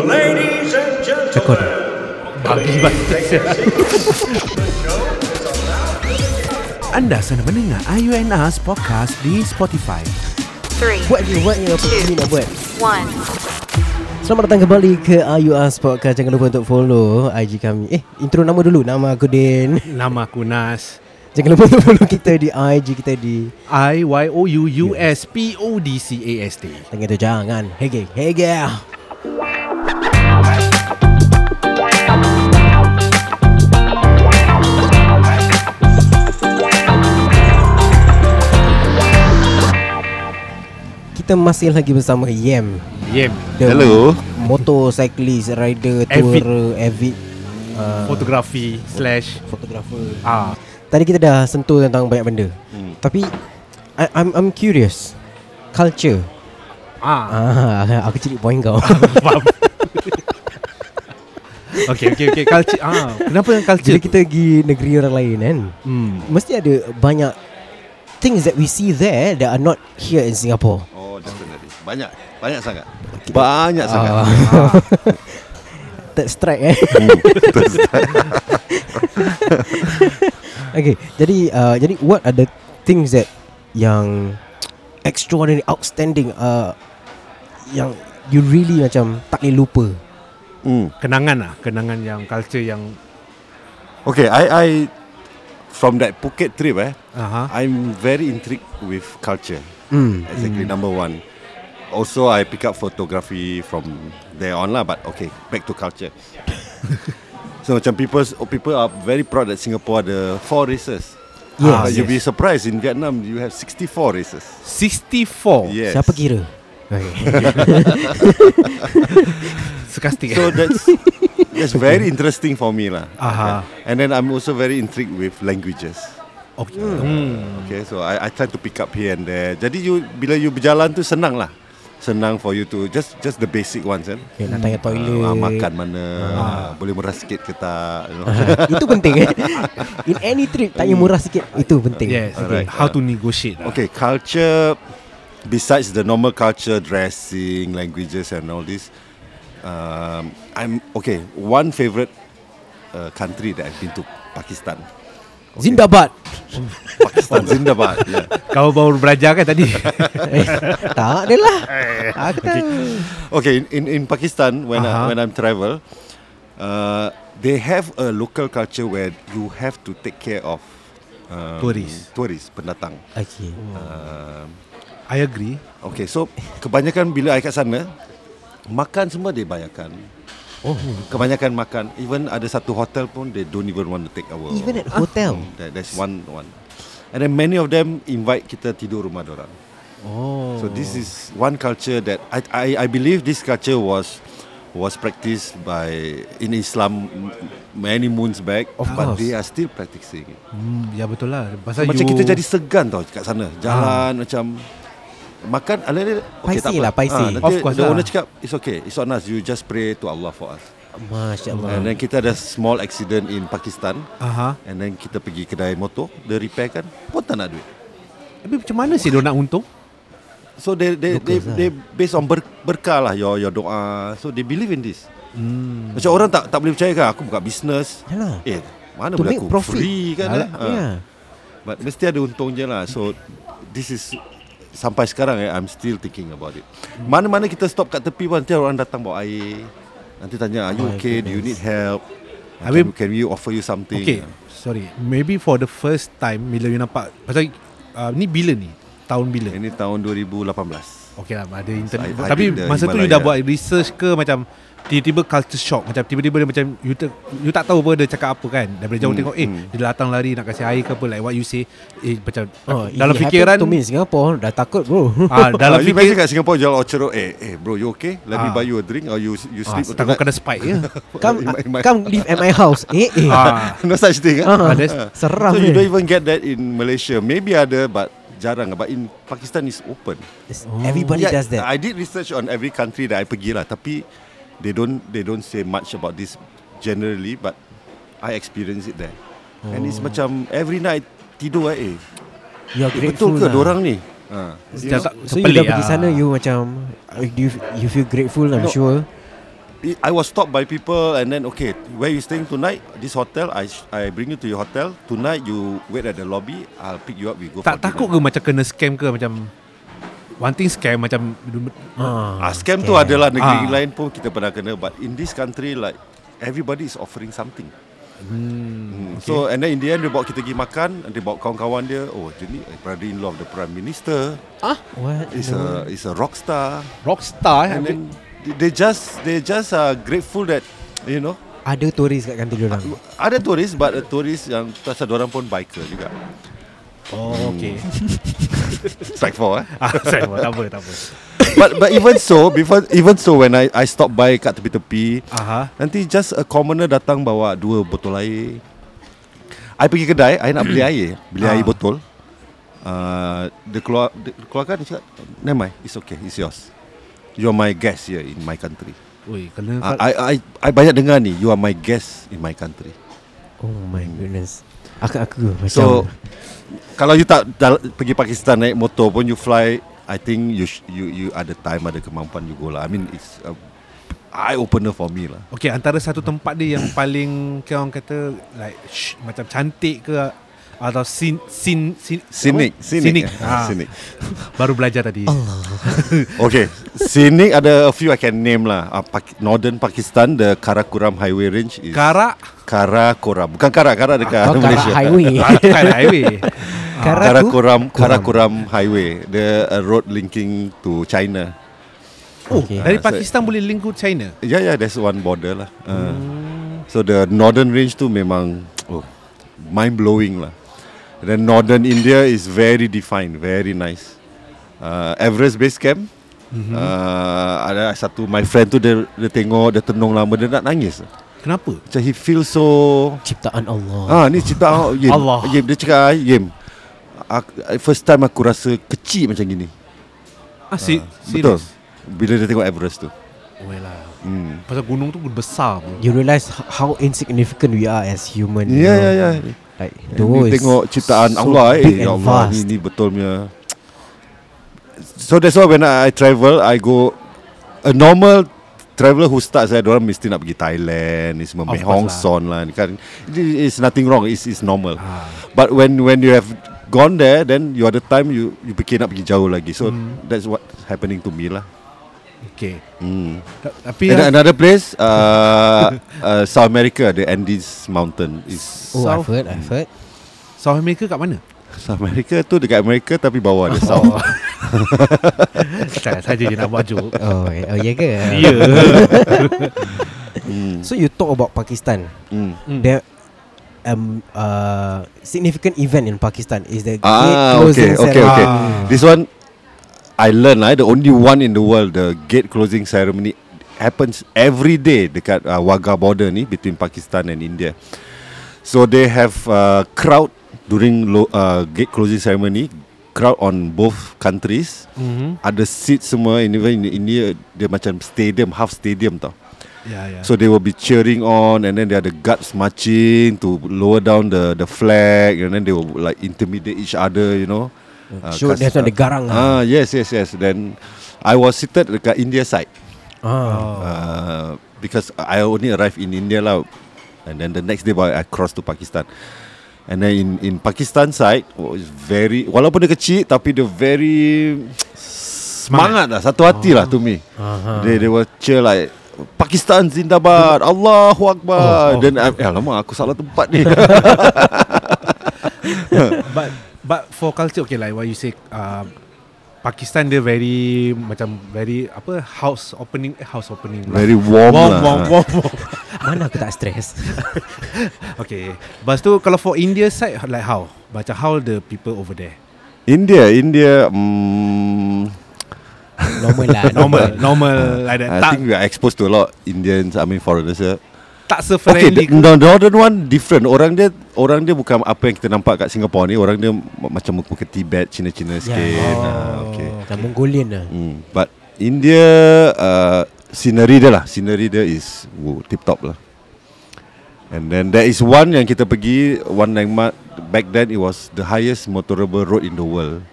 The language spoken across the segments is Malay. Ladies and gentlemen, anda sedang mendengar IYOUUS Podcast di Spotify. 3, buat ni apa ni nak buat. 1. Selamat datang kembali ke IYOUUS Podcast. Jangan lupa untuk follow IG kami. Intro nama dulu. Nama aku Din. Nama aku Nas. Jangan lupa untuk follow kita di IG kita di IYOUUS Podcast. Tengah tu jangan. Hey girl. Kita masih lagi bersama Yem. Hello. Motorcyclist, rider, tourer, avid photographer. Tadi kita dah sentuh tentang banyak benda. Tapi I'm curious. Culture. Aku cari point kau. Faham. Okay. Culture. Kenapa culture? Bila kita pergi negeri orang lain kan, mesti ada banyak things that we see there that are not here in Singapore. Banyak sangat. Third strike Okay, jadi what are the things that yang extraordinary, outstanding, yang you really macam tak boleh lupa? Kenangan yang culture yang okay. I from that Phuket trip I'm very intrigued with culture. Exactly, number one. Also, I pick up photography from there on lah. But okay, back to culture. So macam people are very proud that Singapore ada 4 races. Yes. You'll be surprised in Vietnam you have 64 races. 64? Yes. Siapa kira? Okay. Sarkastik. So that's very interesting for me lah. And then I'm also very intrigued with languages. Okay, so I try to pick up here and there. Jadi bila you berjalan tu senang for you to just the basic ones kan. Nak tanya toilet, makan mana, boleh murah sikit ke tak, you know? Itu penting. In any trip tanya murah sikit, itu penting. Yes, okay. How to negotiate. Okay, culture, besides the normal culture, dressing, languages and all this, I'm okay. One favorite country that I've been to, Pakistan. Okay. Zindabad. Yeah. Kau baru belajar kan tadi? Tak adalah. Okay. In Pakistan, when I'm travel, they have a local culture where you have to take care of tourists pendatang. Okay. I agree. Okay, so kebanyakan bila I kat sana, makan semua dia bayarkan. Kebanyakan makan. Even ada satu hotel pun, they don't even want to take our. Even at hotel, there's one. And then many of them invite kita tidur rumah dorang. So this is one culture that I believe this culture was practiced by in Islam many moons back. But they are still practicing it. Ya betul lah. Pasal macam kita jadi segan tau kat sana. Jalan macam makan alih-alih, okay, paisi lah, paisi. Of course the owner cakap, it's okay, it's on us, you just pray to Allah for us. Masya Allah. And then kita ada small accident in Pakistan. And then kita pergi kedai motor, dia repair kan, pun tak nak duit. Tapi macam mana sih dia nak untung? So they based on berkah lah, your doa. So they believe in this. Macam orang tak boleh percaya kan, aku buka bisnes, mana boleh aku profit. Free kan. But mesti ada untung je lah. So this is sampai sekarang I'm still thinking about it. Mana-mana kita stop kat tepi pun, nanti orang datang bawa air, nanti tanya, are you okay, do you need help, can we offer you something? Okay, sorry, maybe for the first time bila you nampak, pasal ni bila ni? Tahun bila? Ini tahun 2018. Okay lah, ada internet. So, tapi masa tu you dah buat research ke? Macam tiba-tiba culture shock, macam tiba-tiba dia macam you tak tahu pun dia cakap apa kan. Daripada jauh tengok dia datang lari nak kasih air ke apa, like what you say. Macam dalam fikiran to me in Singapore dah takut bro. Dalam fikiran you kat Singapore jual Orchero, bro you okay? Let me buy you a drink or you sleep. Takut kena spike ya. Come live at my house. No such thing. Seram. So you don't even get that in Malaysia. Maybe ada but jarang. But in Pakistan is open. Everybody does that. I did research on every country that I pergi lah, tapi they don't say much about this generally, but I experience it there. And it's macam every night tidur betul ke dorang ni? So you dah pergi sana, you macam you feel grateful, I'm sure. I was stopped by people, and then, okay, where you staying tonight? This hotel, I bring you to your hotel. Tonight, you wait at the lobby, I'll pick you up, we go. Tak takut ke macam kena scam ke macam? One thing scam macam scam tu adalah negeri lain pun kita pernah kena. But in this country, like, everybody is offering something. Okay. So, and then in the end, dia bawa kita pergi makan, dia bawa kawan-kawan dia. Oh, jadi brother-in-law of the Prime Minister. Ah, what? Is a rock star. And then They just grateful that, you know, ada turis kat kantor diorang. Ada turis, but turis yang pasal diorang pun biker juga. Oh, okay. Strike four, eh? Strike four, tak apa. But even so, when I stop by kat tepi-tepi, nanti just a commoner datang bawa 2 botol air. I pergi kedai, I nak beli air. Beli air botol. Dia keluarkan, dia cakap, "Never mind, it's okay, it's yours. You are my guest here in my country." Oi, I banyak dengar ni. You are my guest in my country. Oh my goodness. Aku macam. So kalau you tak pergi Pakistan naik motor pun, you fly, I think you ada time, ada kemampuan, you go lah. I mean, it's eye opener for me lah. Okay, antara satu tempat dia yang paling orang kata like macam cantik ke, atau Scenic. Scenic. Baru belajar tadi. Okay, scenic ada a few I can name lah. Northern Pakistan, the Karakoram Highway range is Karakoram. Bukan Kara dekat Malaysia. Karakoram Highway, the road linking to China. Okay. Dari Pakistan boleh link to China. Yeah, there's one border lah. So the northern range tu memang mind blowing lah. Then northern India is very defined, very nice. Everest Base Camp. Ada satu my friend tu, dia tengok, dia tenung lama, dia nak nangis. Kenapa? Macam he feel so ciptaan Allah. Ni ciptaan Yem. Allah. Yem, dia cakap, "Yem, first time aku rasa kecil macam gini." Betul. Bila dia tengok Everest tu. Oilah. Pasal gunung tu besar pun. You realise how insignificant we are as human. Yeah. Like, you tengok ciptaan so Allah, ya Allah, ini betulnya. So that's why when I travel, I go. A normal traveller who starts, diorang mesti nak pergi Thailand, is Mae Hong Son lah. Kan, it's nothing wrong, it's normal. But when you have gone there, then you ada time, you fikir nak pergi jauh lagi. So that's what happening to me lah. Okay. Tapi another place, South America, the Andes Mountain is. Oh, I've heard. South America kat mana? South America tu dekat Amerika tapi bawah dia South. Saya je nak buat joke. Oh, ya ke? Ya. So you talk about Pakistan. There significant event in Pakistan is the closing ceremony. Okay. This one I learn lah, the only one in the world, the gate closing ceremony happens every day dekat Wagah border ni between Pakistan and India. So they have crowd during gate closing ceremony, crowd on both countries. Ada seat semua, even in India dia macam stadium, half stadium tau. Yeah. So they will be cheering on, and then they are the guards marching to lower down the flag, and then they will like intimidate each other, you know. Sure, that's on the garang. Yes. Then I was seated dekat India side. Because I only arrived in India lah, and then the next day I crossed to Pakistan. And then in Pakistan side, it's very, walaupun dia kecil tapi dia very semangat lah, satu hati lah to me. They were cheer like, "Pakistan Zindabad, Allahu Akbar." Then lama aku salah tempat ni. But for culture, okay, like what you say, Pakistan dia very macam very apa, house opening, right? Very warm. Mana aku tak stress. Okay, lepas tu kalau for India side, like how the people over there? India normal lah. normal like that. I think we are exposed to a lot Indians, I mean foreigners. Tak se-friendly. Okay, the northern one different. Orang dia bukan apa yang kita nampak kat Singapore ni. Orang dia macam muka Tibet, Cina-Cina sikit. Okay. Mongolian lah. But India, scenery dia is tip top lah. And then there is one yang kita pergi, one landmark. Back then it was the highest motorable road in the world.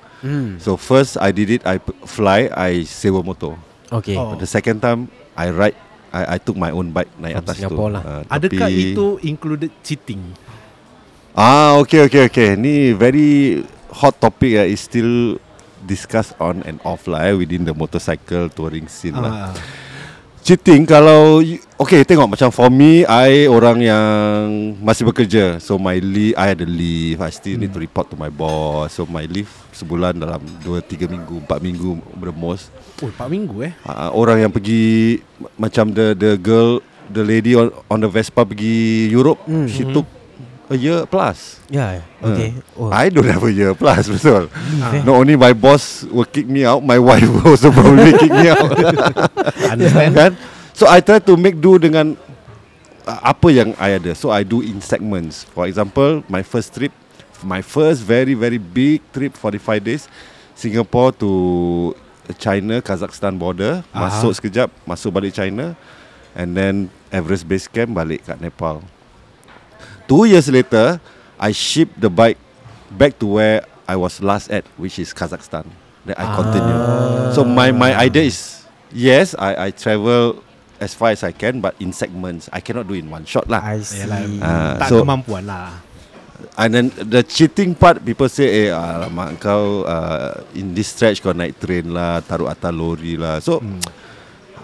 So first I did it, I fly, I sewa motor. Okay. The second time I ride I took my own bike naik atas Singapore tu lah. Adakah itu included cheating? Okay. Ni very hot topic lah. It's still discussed on and off lah within the motorcycle touring scene lah. Cheating kalau okay, tengok macam for me, I orang yang masih bekerja. So my leave, I ada leave. I still need to report to my boss. So my leave sebulan dalam 2-3 minggu, 4 minggu the most. Oh, 4 minggu eh. Orang yang pergi macam the girl, the lady on the Vespa pergi Europe, she took a year plus. Yeah. Okay. I don't have a year plus, betul. Not only my boss will kick me out, my wife will also probably kick me out. Understand? Kan? So I try to make do dengan apa yang I ada. So I do in segments. For example, my first trip, my first very very big trip, 45 days, Singapore to China, Kazakhstan border, masuk sekejap, masuk balik China, and then Everest Base Camp, balik kat Nepal. 2 years later, I shipped the bike back to where I was last at, which is Kazakhstan. Then I continue. So my idea is, yes, I travel as far as I can, but in segments. I cannot do in one shot lah. I see. Tak kemampuan lah. And then the cheating part, people say, alamak kau in this stretch kau naik train lah, taruh atas lori lah. So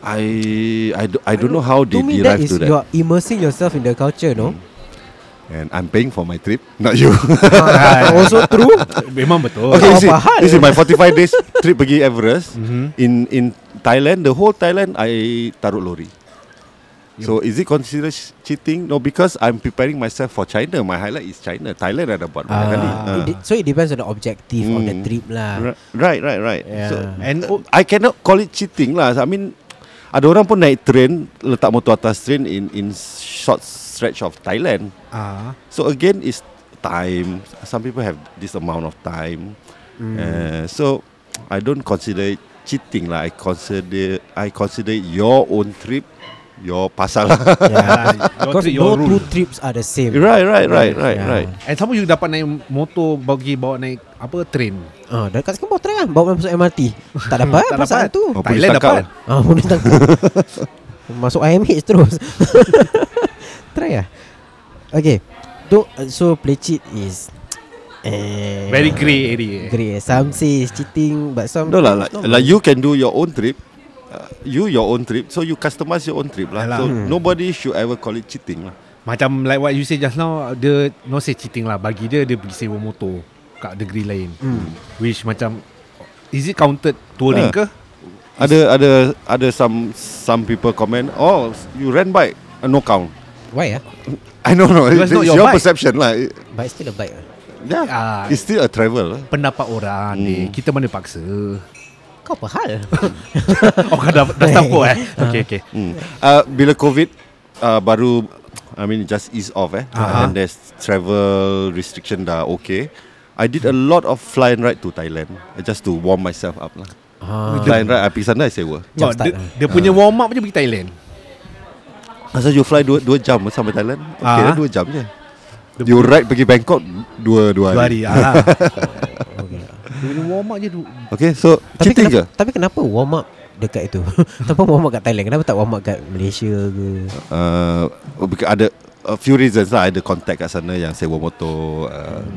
I don't know how they derive to that. You're immersing yourself in the culture, no? And I'm paying for my trip, not you. Also true. Memang betul. Okay, this is my 45 days trip pergi Everest. In Thailand, the whole Thailand I taruh lori. So is it considered cheating? No, because I'm preparing myself for China. My highlight is China. Thailand ada buat banyak kali. So it depends on the objective of the trip lah. Right. Yeah. So, and I cannot call it cheating lah. I mean, ada orang pun naik train, letak motor atas train in short stretch of Thailand. So again, it's time. Some people have this amount of time. So I don't consider it cheating lah. I consider your own trip your pasal. Yeah. Because no two trips are the same. Right. And sama you dapat naik motor bagi bawa naik apa train. Dekat Singapore train lah, bawa masuk MRT. Tak dapat pasal tu. Thailand dapat. Boleh tangkap. Masuk IMH terus. Try lah. Okay. So play cheat is very grey area. Grey. Some say it's cheating, but some no lah. Like you can do your own trip. Your own trip. So you customize your own trip lah. So nobody should ever call it cheating lah. Macam like what you say just now, dia no say cheating lah. Bagi dia pergi sewa motor kat negeri lain, which macam, is it counted touring ke? Ada some people comment, oh you rent bike, no count. Why? I don't know. It's your bike. Perception lah. But it's still a bike lah. Yeah, it's still a travel lah. Pendapat orang ni, kita mana paksa. Kau apa hal? Oh, kau dah sanggup eh? Okay. Bila COVID baru, I mean just ease off eh. And there's travel restriction dah okay. I did a lot of fly and ride to Thailand just to warm myself up lah. Fly and ride, I pergi sana, I sewa. Dia punya warm up je pergi Thailand. Asal you fly 2 jam sampai Thailand. Okay, 2 jam je. You ride pergi Bangkok 2 hari. Warm up je dulu. Okay, so cheating ke? Tapi kenapa warm up dekat itu? Kenapa warm up kat Thailand? Kenapa tak warm up kat Malaysia ke? Ada a few reasons lah. Ada contact kat sana yang sewa motor,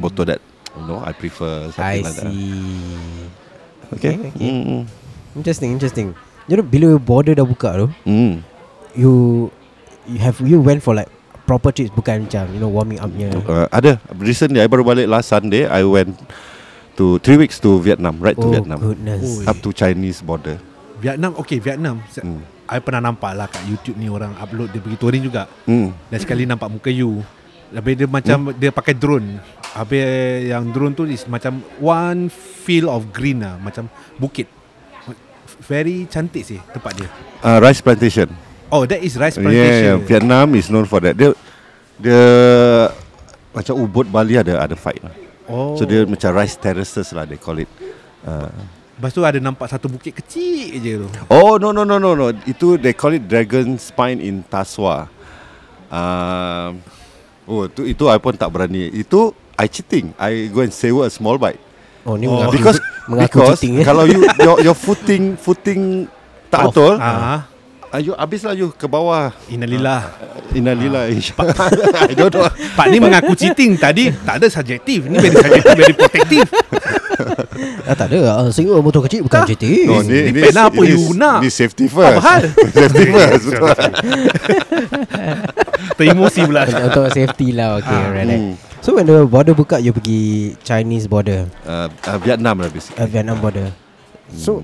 motor that you know I prefer, something like that. I see. Okay. Interesting. You know, bila border dah buka tu, you went for like proper trips, bukan macam you know warming upnya. Ada recently, I baru balik last Sunday. I went to 3 weeks to Vietnam, to Vietnam. Goodness. Up to Chinese border. Vietnam. I pernah nampak lah kat YouTube ni orang upload dia pergi touring juga. Dan sekali nampak muka you. Habis dia macam dia pakai drone. Habis yang drone tu is macam one field of green lah, macam bukit. Very cantik sih tempat dia. Rice plantation. Oh, that is rice plantation. Yeah, Vietnam is known for that. Dia macam ubud Bali ada fight lah. Oh. So dia macam rice terraces lah, they call it. Lepas tu ada nampak satu bukit kecil je tu. Oh no. Itu they call it dragon spine in Taswa. Itu I pun tak berani. Itu I cheating. I go and sewa a small bike. Because cheating, kalau you your footing tak betul. Ayu, habislah Ayu ke bawah. Innalillah. Innalillah. I don't know. Pak ni mengaku cheating tadi. Tak ada subjektif. Ni very subjektif, very protektif. Tak ada. Sehingga motor kecil bukan cheating. No, ni pernah apa you nak. Ni safety first. Safety first. Teremosi pula. Untuk safety lah. Okay, alright. So when the border buka, you pergi Chinese border, Vietnam lah basically, Vietnam border. So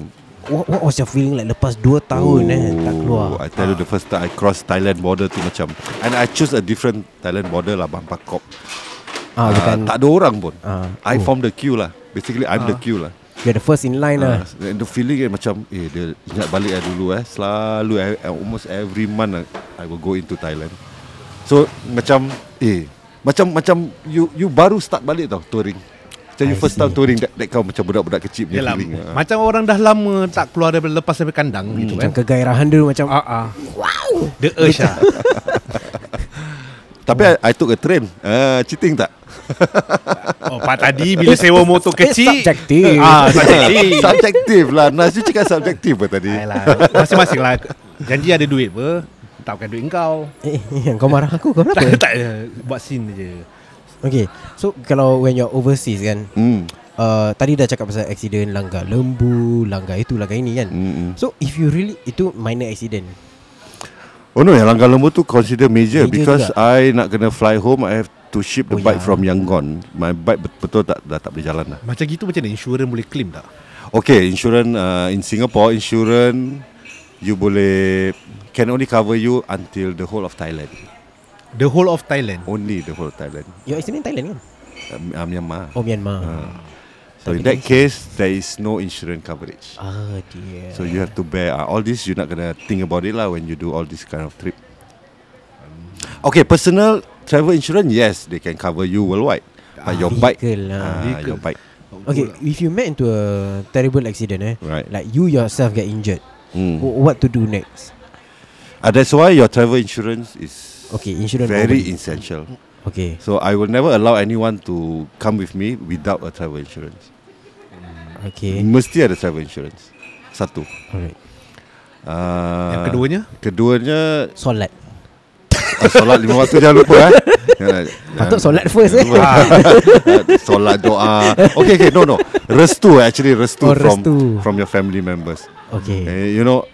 what was your feeling like lepas 2 tahun tak keluar? I tell you, the first time I cross Thailand border tu macam, and I choose a different Thailand border lah, Bangpak Kop. Tak ada orang pun. I form the queue lah. Basically I'm the queue lah. You're the first in line lah. The feeling macam dia ingat balik lah dulu selalu almost every month I will go into Thailand. So macam macam you baru start balik tau touring. Macam you first time touring, that kau macam budak-budak kecil punya feeling. Macam orang dah lama tak keluar dari lepas dari kandang gitu kan. Macam kegairahan dia macam wow, the urge lah. Tapi I took a train. Cheating tak? Pak tadi bila sewa motor kecil subjektif. Subjektif lah. Nas cakap subjektif apa tadi? Masing-masing lah. Janji ada duit apa? Tak pakai duit kau. Kau marah aku, kau kenapa? Tak, buat scene je. Okay, so kalau when you're overseas kan, tadi dah cakap pasal accident, langgar lembu, langgar itu, langgar ini kan. So if you really, itu minor accident. Oh no, yang langgar lembu tu consider major because juga. I nak kena fly home, I have to ship the bike from Yangon. My bike betul dah tak boleh jalan lah. Macam gitu macam mana? Insurans boleh claim tak? Okay, insurans in Singapore, insurans you boleh can only cover you until the whole of Thailand. The whole of Thailand? Only the whole of Thailand. You're actually in Thailand kan? Myanmar. Oh, Myanmar. So in that case, there is no insurance coverage. Oh dear. So you have to bear all this. You're not gonna think about it lah when you do all this kind of trip. Okay, personal travel insurance, yes, they can cover you worldwide. But your bike your bike. Okay, if you met into a terrible accident right, like you yourself get injured, what to do next? That's why your travel insurance is insurance very essential. Okay. So I will never allow anyone to come with me without a travel insurance. Okay. Mesti ada travel insurance. Satu. Alright. Yang keduanya? Solat. Solat 5 waktu jangan lupa patut solat first solat doa. Okay, no. Restu restu from your family members. Okay. You know,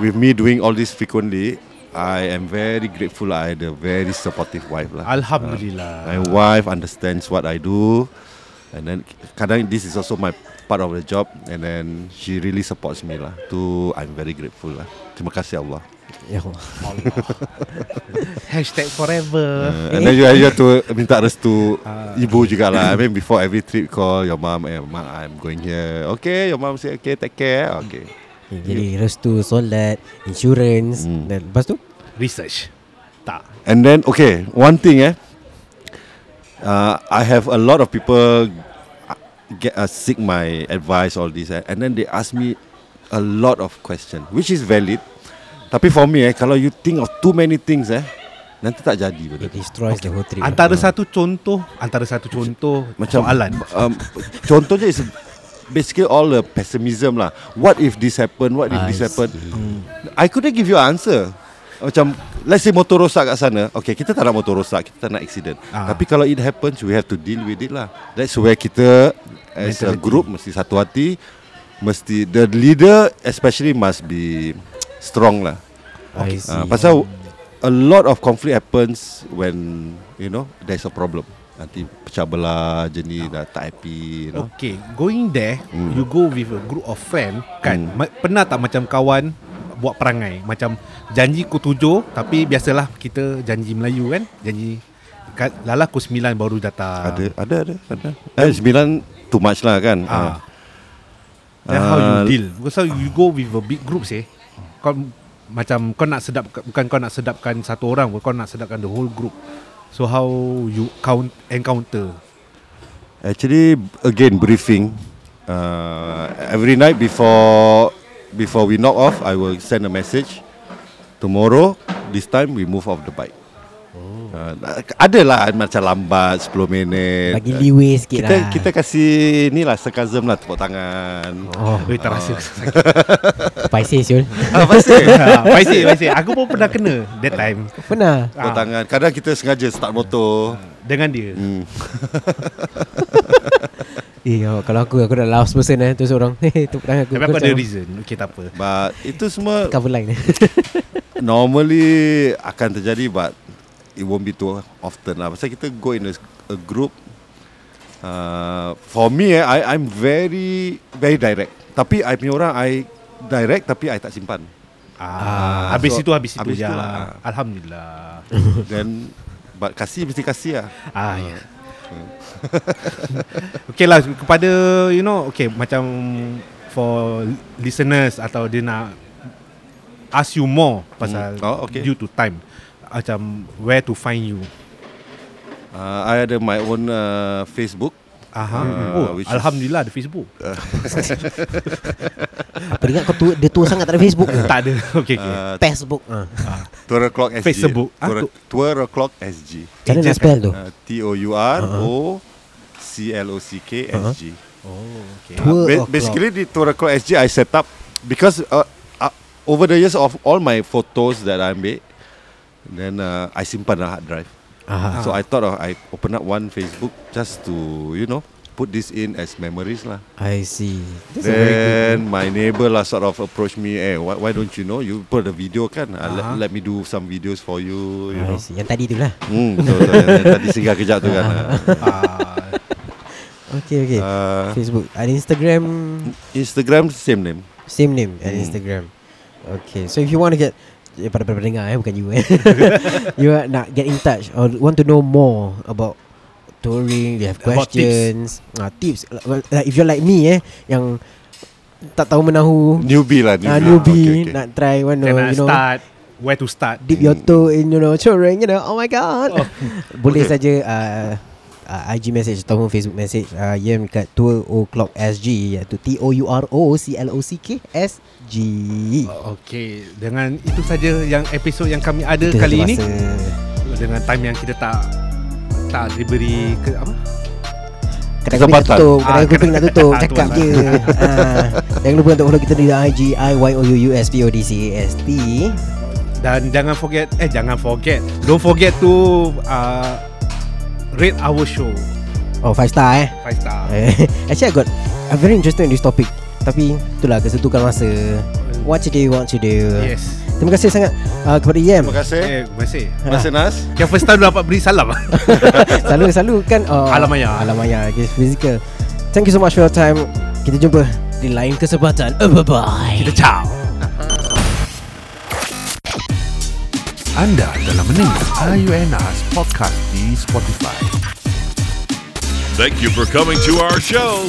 with me doing all this frequently, I am very grateful. I had a very supportive wife lah. Alhamdulillah. My wife understands what I do, and then kadang this is also my part of the job, and then she really supports me lah. Tu I'm very grateful lah. Terima kasih Allah. Ya Allah. Hashtag forever. And then you have to minta restu ibu jugalah. I mean, before every trip call your mom, mom I'm going here. Okay, your mom say okay, take care. Okay. Jadi restu, solat, insurance, dan lepas tu research. Tak. And then okay, one thing I have a lot of people seek my advice all this and then they ask me a lot of question which is valid. Tapi for me kalau you think of too many things nanti tak jadi betul. It destroys the whole trip. Antara satu contoh macam soalan. Contohnya is basically all the pessimism lah. What if this happen? What if this happen? I couldn't give you an answer. Macam let's say motor rosak kat sana. Okay, kita tak nak motor rosak, kita tak nak accident. Tapi kalau it happens, we have to deal with it lah. That's where kita as a group mesti satu hati. Mesti the leader especially must be strong lah. Okay. Pasal a lot of conflict happens when you know there's a problem. Nanti pecah belah jenis dah tak happy, you know? Okay, going there you go with a group of friends kan. Pernah tak macam kawan buat perangai? Macam janji ku 7, tapi biasalah kita janji Melayu kan, janji lala ku 9 baru datang. Ada. 9 too much lah kan. Then how you deal? Because you go with a big group kau, macam kau nak sedap, bukan kau nak sedapkan satu orang, kau nak sedapkan the whole group. So how you encounter? Actually, again briefing. Every night before we knock off, I will send a message. Tomorrow, this time we move off the bike. Adalah macam lambat 10 minit, bagi leeway sikit kita, lah kita kasih ni lah, sarcasm lah, tepuk tangan. Oh, terasa sakit. Paiseh Syul. Paiseh aku pun pernah kena that time. Pernah tepuk tangan. Kadang kita sengaja start motor dengan dia. Kalau aku dah last person terus orang tepuk tangan aku. Tapi aku ada reason. Okay, tak apa. But itu semua cover line. Normally akan terjadi, but it won't be too often lah. Pasal kita go in a group. For me, I'm very very direct. Tapi I punya orang, I direct tapi I tak simpan. Habis so, itu habis je lah. Alhamdulillah. Then but kasih mesti kasih lah. Ya. Okay lah, kepada you know, okay, macam for listeners atau dia nak ask you more pasal due to time, macam where to find you. I ada my own Facebook. Alhamdulillah ada Facebook. Peringat kau tu, dia tua sangat tak ada Facebook. Tak ada. Okay. Facebook. Tour o'clock SG. Facebook. Tour o'clock SG. Macam mana nak spell tu? TOUROCLOCK SG. Basically di Tour o'clock SG I set up because over the years of all my photos that I made, then I simpan lah hard drive. So I thought I open up one Facebook just to, you know, put this in as memories lah. I see. That's then my neighbour lah sort of approached me, why don't you know, you put a video kan, let me do some videos for you, you know. See. Yang tadi tu lah. So, yang tadi singgah kejap tu kan. Okay Facebook and Instagram same name and Instagram. Okay, so if you want to get pada pendengar bukan you you nak get in touch or want to know more about touring, you have questions, tips. Like if you're like me yang tak tahu menahu, newbie. Nak try start, where to start, dip your toe in touring, oh my god. Boleh saja IG message ataupun Facebook message Yem kat Tour o'clock SG, iaitu TOUROCLOCK SG. Okay, dengan itu saja yang episod yang kami ada kita kali ini, dengan time yang kita tak diberi kesempatan. Kuping nak tutup cakap je. Jangan lupa untuk follow kita di IG IYOUUS Podcast. Dan jangan forget don't forget to rate our show. 5 star. Actually I'm very interested in this topic. Tapi itulah, kesetukan masa. What to do. Yes. Terima kasih sangat kepada Yem. Terima kasih. Mas Nas, yang first time dapat beri salam. Selalu kan Alamaya physical. Thank you so much for your time. Kita jumpa di lain kesempatan. Bye. Kita ciao. Anda telah mendengar IYOUUS Podcast di Spotify. Thank you for coming to our show.